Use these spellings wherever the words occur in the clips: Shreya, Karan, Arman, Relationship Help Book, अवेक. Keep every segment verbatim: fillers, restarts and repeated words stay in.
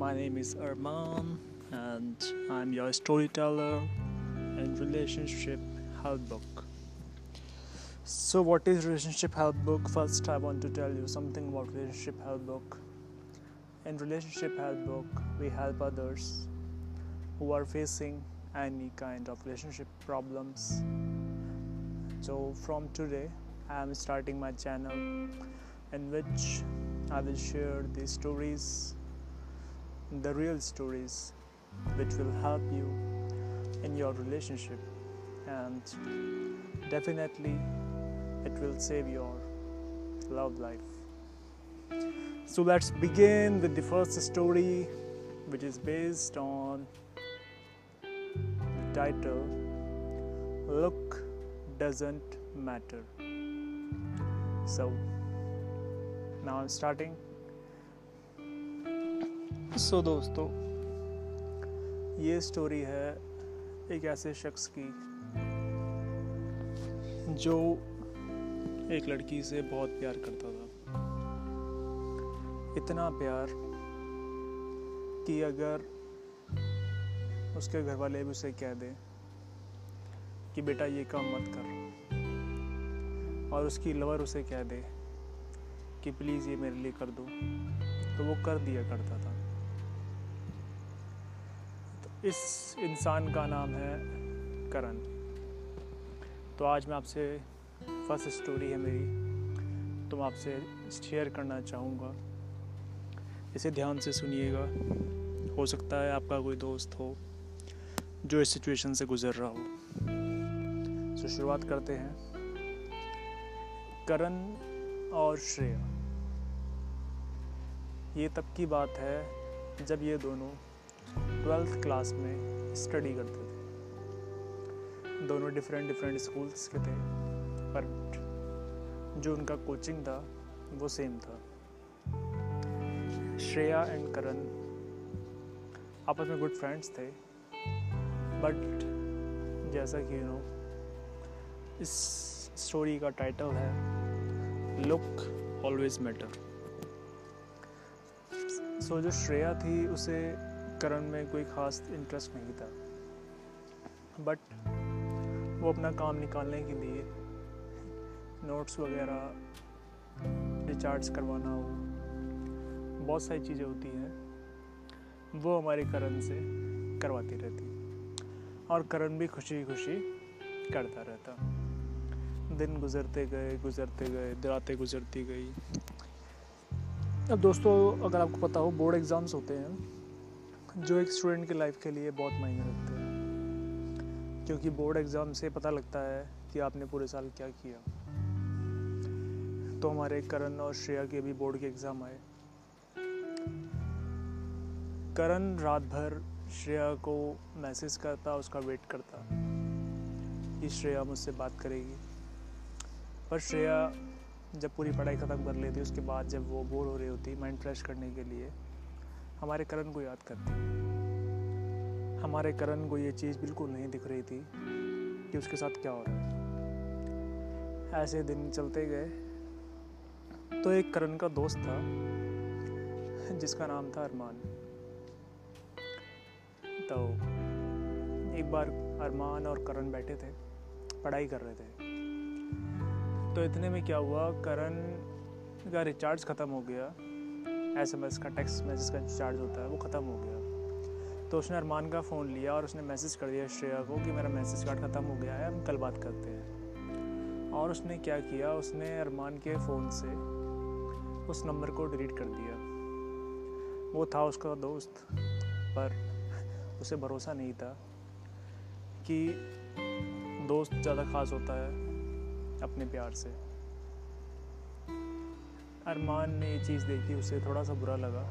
My name is Arman and I'm your storyteller in Relationship Help Book. So what is Relationship Help Book? First I want to tell you something about Relationship Help Book. In Relationship Help Book, we help others who are facing any kind of relationship problems. So from today I am starting my channel in which I will share the stories, the real stories which will help you in your relationship, and definitely it will save your love life. So let's begin with the first story, which is based on the title Look Doesn't Matter. So now I'm starting. सो दोस्तों, ये story है एक ऐसे शख्स की जो एक लड़की से बहुत प्यार करता था, इतना प्यार कि अगर उसके घर वाले भी उसे कह दें कि बेटा ये काम मत कर, और उसकी लवर उसे कह दे कि प्लीज़ ये मेरे लिए कर दो, तो वो कर दिया करता था। तो इस इंसान का नाम है करण। तो आज मैं आपसे, फर्स्ट स्टोरी है मेरी, तो मैं आपसे शेयर करना चाहूँगा। इसे ध्यान से सुनिएगा, हो सकता है आपका कोई दोस्त हो जो इस सिचुएशन से गुजर रहा हो। तो शुरुआत करते हैं। करण और श्रेया, ये तब की बात है जब ये दोनों ट्वेल्थ क्लास में स्टडी करते थे। दोनों डिफरेंट डिफरेंट स्कूल्स के थे, पर जो उनका कोचिंग था वो सेम था। श्रेया एंड करण आपस में गुड फ्रेंड्स थे, बट जैसा कि यू नो इस स्टोरी का टाइटल है look always matter. So so, जो श्रेया थी उसे करण में कोई ख़ास इंटरेस्ट नहीं था, बट वो अपना काम निकालने के लिए नोट्स वगैरह रिचार्ज करवाना हो, बहुत सारी चीज़ें होती हैं, वो हमारे करण से करवाती रहती, और करण भी खुशी खुशी करता रहता। दिन गुजरते गए गुजरते गए रातें गुजरती गई। अब दोस्तों, अगर आपको पता हो, बोर्ड एग्ज़ाम्स होते हैं जो एक स्टूडेंट की लाइफ के लिए बहुत मायने रखते हैं, क्योंकि बोर्ड एग्ज़ाम से पता लगता है कि आपने पूरे साल क्या किया। तो हमारे करण और श्रेया के भी बोर्ड के एग्ज़ाम आए। करण रात भर श्रेया को मैसेज करता, उसका वेट करता कि श्रेया मुझसे बात करेगी, पर श्रेया जब पूरी पढ़ाई ख़त्म कर लेती, उसके बाद जब वो बोर हो रही होती, माइंड फ्रेश करने के लिए हमारे करण को याद करती। हमारे करण को ये चीज़ बिल्कुल नहीं दिख रही थी कि उसके साथ क्या हो रहा है। ऐसे दिन चलते गए। तो एक करण का दोस्त था जिसका नाम था अरमान। तो एक बार अरमान और करण बैठे थे, पढ़ाई कर रहे थे। तो इतने में क्या हुआ, करण का रिचार्ज ख़त्म हो गया, एसएमएस का, टेक्स्ट मैसेज का रिचार्ज होता है, वो ख़त्म हो गया। तो उसने अरमान का फ़ोन लिया और उसने मैसेज कर दिया श्रेया को कि मेरा मैसेज कार्ड ख़त्म हो गया है, हम कल बात करते हैं। और उसने क्या किया, उसने अरमान के फ़ोन से उस नंबर को डिलीट कर दिया। वो था उसका दोस्त, पर उसे भरोसा नहीं था कि दोस्त ज़्यादा ख़ास होता है अपने प्यार से। अरमान ने ये चीज़ देखी, उसे थोड़ा सा बुरा लगा,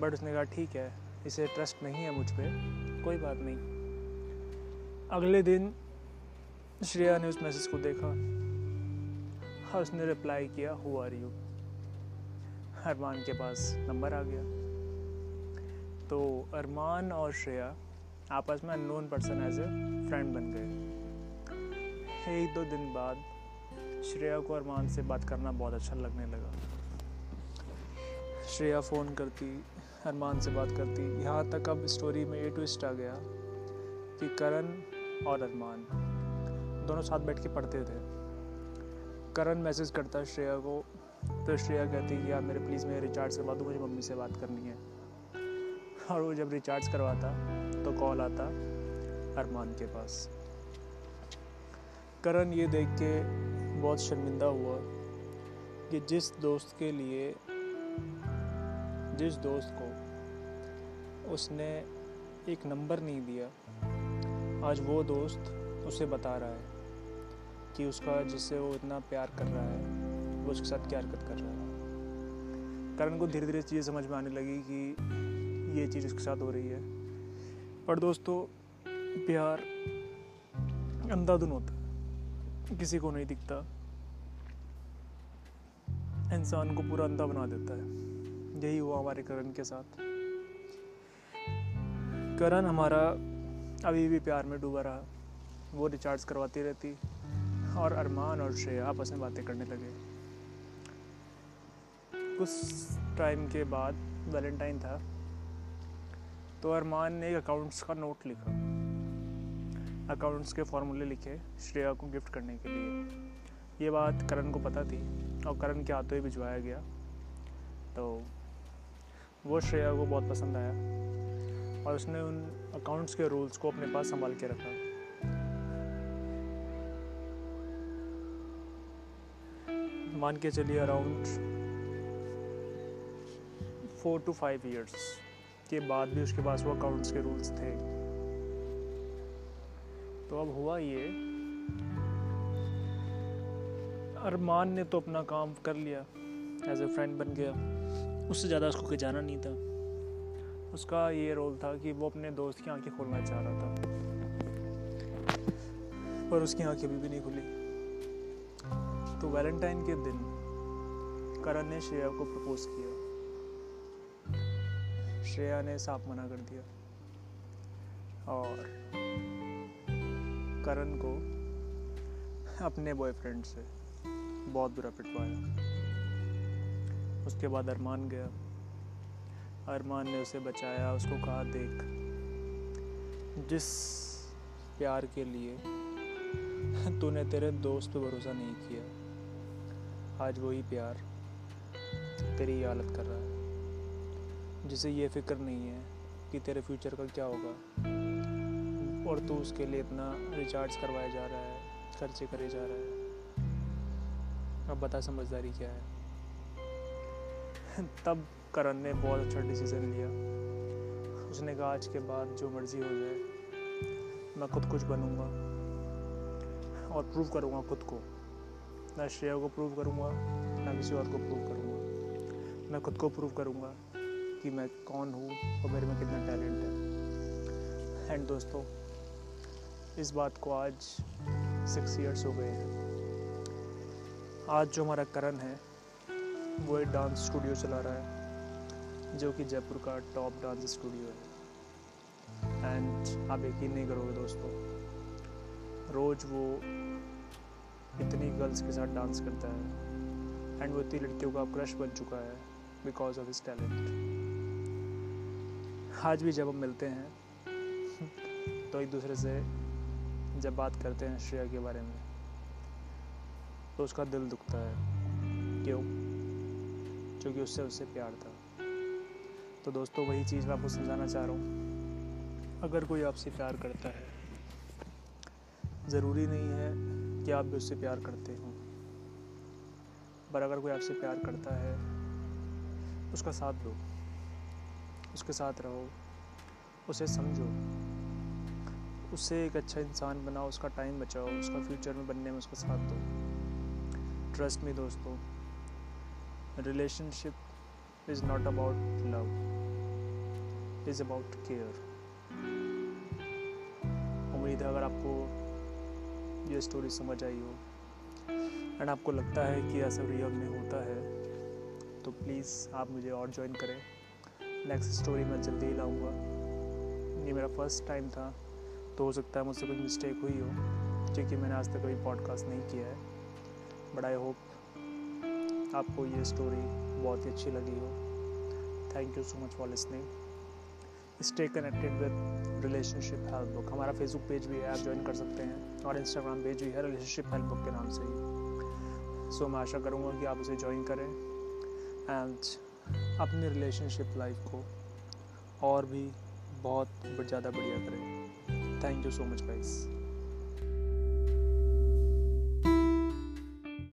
बट उसने कहा ठीक है, इसे ट्रस्ट नहीं है मुझ पे, कोई बात नहीं। अगले दिन श्रेया ने उस मैसेज को देखा और उसने रिप्लाई किया हू आर यू। अरमान के पास नंबर आ गया। तो अरमान और श्रेया आपस में unknown person as a friend बन गए। एक दो दिन बाद श्रेया को अरमान से बात करना बहुत अच्छा लगने लगा। श्रेया फ़ोन करती, अरमान से बात करती। यहाँ तक अब स्टोरी में ये ट्विस्ट आ गया कि करन और अरमान दोनों साथ बैठ के पढ़ते थे। करन मैसेज करता है श्रेया को, तो श्रेया कहती है यार मेरे प्लीज़ मेरे रिचार्ज करवा दो, मुझे मम्मी से बात करनी है। और वो जब रिचार्ज करवाता तो कॉल आता अरमान के पास। करन ये देख के बहुत शर्मिंदा हुआ कि जिस दोस्त के लिए जिस दोस्त को उसने एक नंबर नहीं दिया, आज वो दोस्त उसे बता रहा है कि उसका जिससे वो इतना प्यार कर रहा है वो उसके साथ क्या हरकत कर रहा है। करन को धीरे धीरे चीज़ें समझ में आने लगी कि ये चीज़ उसके साथ हो रही है। पर दोस्तों प्यार अंधाधुन होता, किसी को नहीं दिखता, इंसान को पूरा अंधा बना देता है। यही हुआ हमारे करण के साथ। करण हमारा अभी भी प्यार में डूबा रहा, वो रिचार्ज करवाती रहती और अरमान और श्रेया आपस में बातें करने लगे। कुछ टाइम के बाद वैलेंटाइन था, तो अरमान ने एक अकाउंट्स का नोट लिखा, अकाउंट्स के फॉर्मूले लिखे श्रेया को गिफ्ट करने के लिए। ये बात करण को पता थी और करण के हाथों ही भिजवाया गया, तो वो श्रेया को बहुत पसंद आया और उसने उन अकाउंट्स के रूल्स को अपने पास संभाल के रखा। मान के चलिए around four to five years के बाद भी उसके पास वो अकाउंट्स के रूल्स थे। तो अब हुआ ये, अरमान ने तो अपना काम कर लिया, एज ए फ्रेंड बन गया, उससे ज़्यादा उसको कोई जाना नहीं था। उसका ये रोल था कि वो अपने दोस्त की आंखें खोलना चाह रहा था, पर उसकी आंखें अभी भी नहीं खुली। तो वैलेंटाइन के दिन करण ने श्रेया को प्रपोज किया, श्रेया ने साफ मना कर दिया और करण को अपने बॉयफ्रेंड से बहुत बुरा पिटवाया। उसके बाद अरमान गया, अरमान ने उसे बचाया, उसको कहा देख जिस प्यार के लिए तूने तेरे दोस्त पे भरोसा नहीं किया, आज वही प्यार तेरी हालत कर रहा है, जिसे ये फिक्र नहीं है कि तेरे फ्यूचर का क्या होगा, और तू उसके लिए इतना रिचार्ज करवाया जा रहा है, खर्चे करे जा रहा है। अब बता समझदारी क्या है। तब करण ने बहुत अच्छा डिसीजन लिया। उसने कहा आज के बाद जो मर्जी हो जाए मैं खुद कुछ बनूंगा और प्रूव करूंगा खुद को, ना श्रेया को प्रूव करूंगा, ना किसी और को प्रूव करूंगा, मैं खुद को प्रूव करूंगा कि मैं कौन हूँ और मेरे में कितना टैलेंट है। एंड दोस्तों इस बात को आज सिक्स ईयर्स हो गए हैं। आज जो हमारा करण है वो एक डांस स्टूडियो चला रहा है, जो कि जयपुर का टॉप डांस स्टूडियो है। एंड आप यकीन नहीं करोगे दोस्तों, रोज़ वो इतनी गर्ल्स के साथ डांस करता है एंड वो इतनी लड़कियों का क्रश बन चुका है बिकॉज ऑफ हिज टैलेंट। आज भी जब हम मिलते हैं तो एक दूसरे से जब बात करते हैं श्रेया के बारे में तो उसका दिल दुखता है। क्यों? क्योंकि उससे उससे प्यार था। तो दोस्तों वही चीज़ मैं आपको समझाना चाह रहा हूँ। अगर कोई आपसे प्यार करता है, ज़रूरी नहीं है कि आप भी उससे प्यार करते हो, पर अगर कोई आपसे प्यार करता है उसका साथ दो, उसके साथ रहो, उसे समझो, उससे एक अच्छा इंसान बनाओ, उसका टाइम बचाओ, उसका फ्यूचर में बनने में उसका साथ दो। ट्रस्ट मी दोस्तों, relationship is not about love, is about care. उम्मीद है अगर आपको ये स्टोरी समझ आई हो एंड आपको लगता है कि ऐसा रियल में होता है, तो प्लीज़ आप मुझे और ज्वाइन करें। नेक्स्ट स्टोरी मैं जल्दी ही लाऊंगा। ये मेरा फर्स्ट टाइम था, तो हो सकता है मुझसे कोई मिस्टेक हुई हो, क्योंकि मैंने आज तक कोई पॉडकास्ट नहीं किया है। बट आई होप आपको ये स्टोरी बहुत ही अच्छी लगी हो। Thank you so much for listening. Stay connected with relationship help book. हमारा फेसबुक पेज भी है, आप ज्वाइन कर सकते हैं, और इंस्टाग्राम पेज भी है रिलेशनशिप हेल्प बुक के नाम से ही. सो मैं आशा करूँगा कि आप उसे ज्वाइन करें एंड अपने रिलेशनशिप लाइफ को और भी बहुत ज़्यादा बढ़िया करें. Thank you so much guys.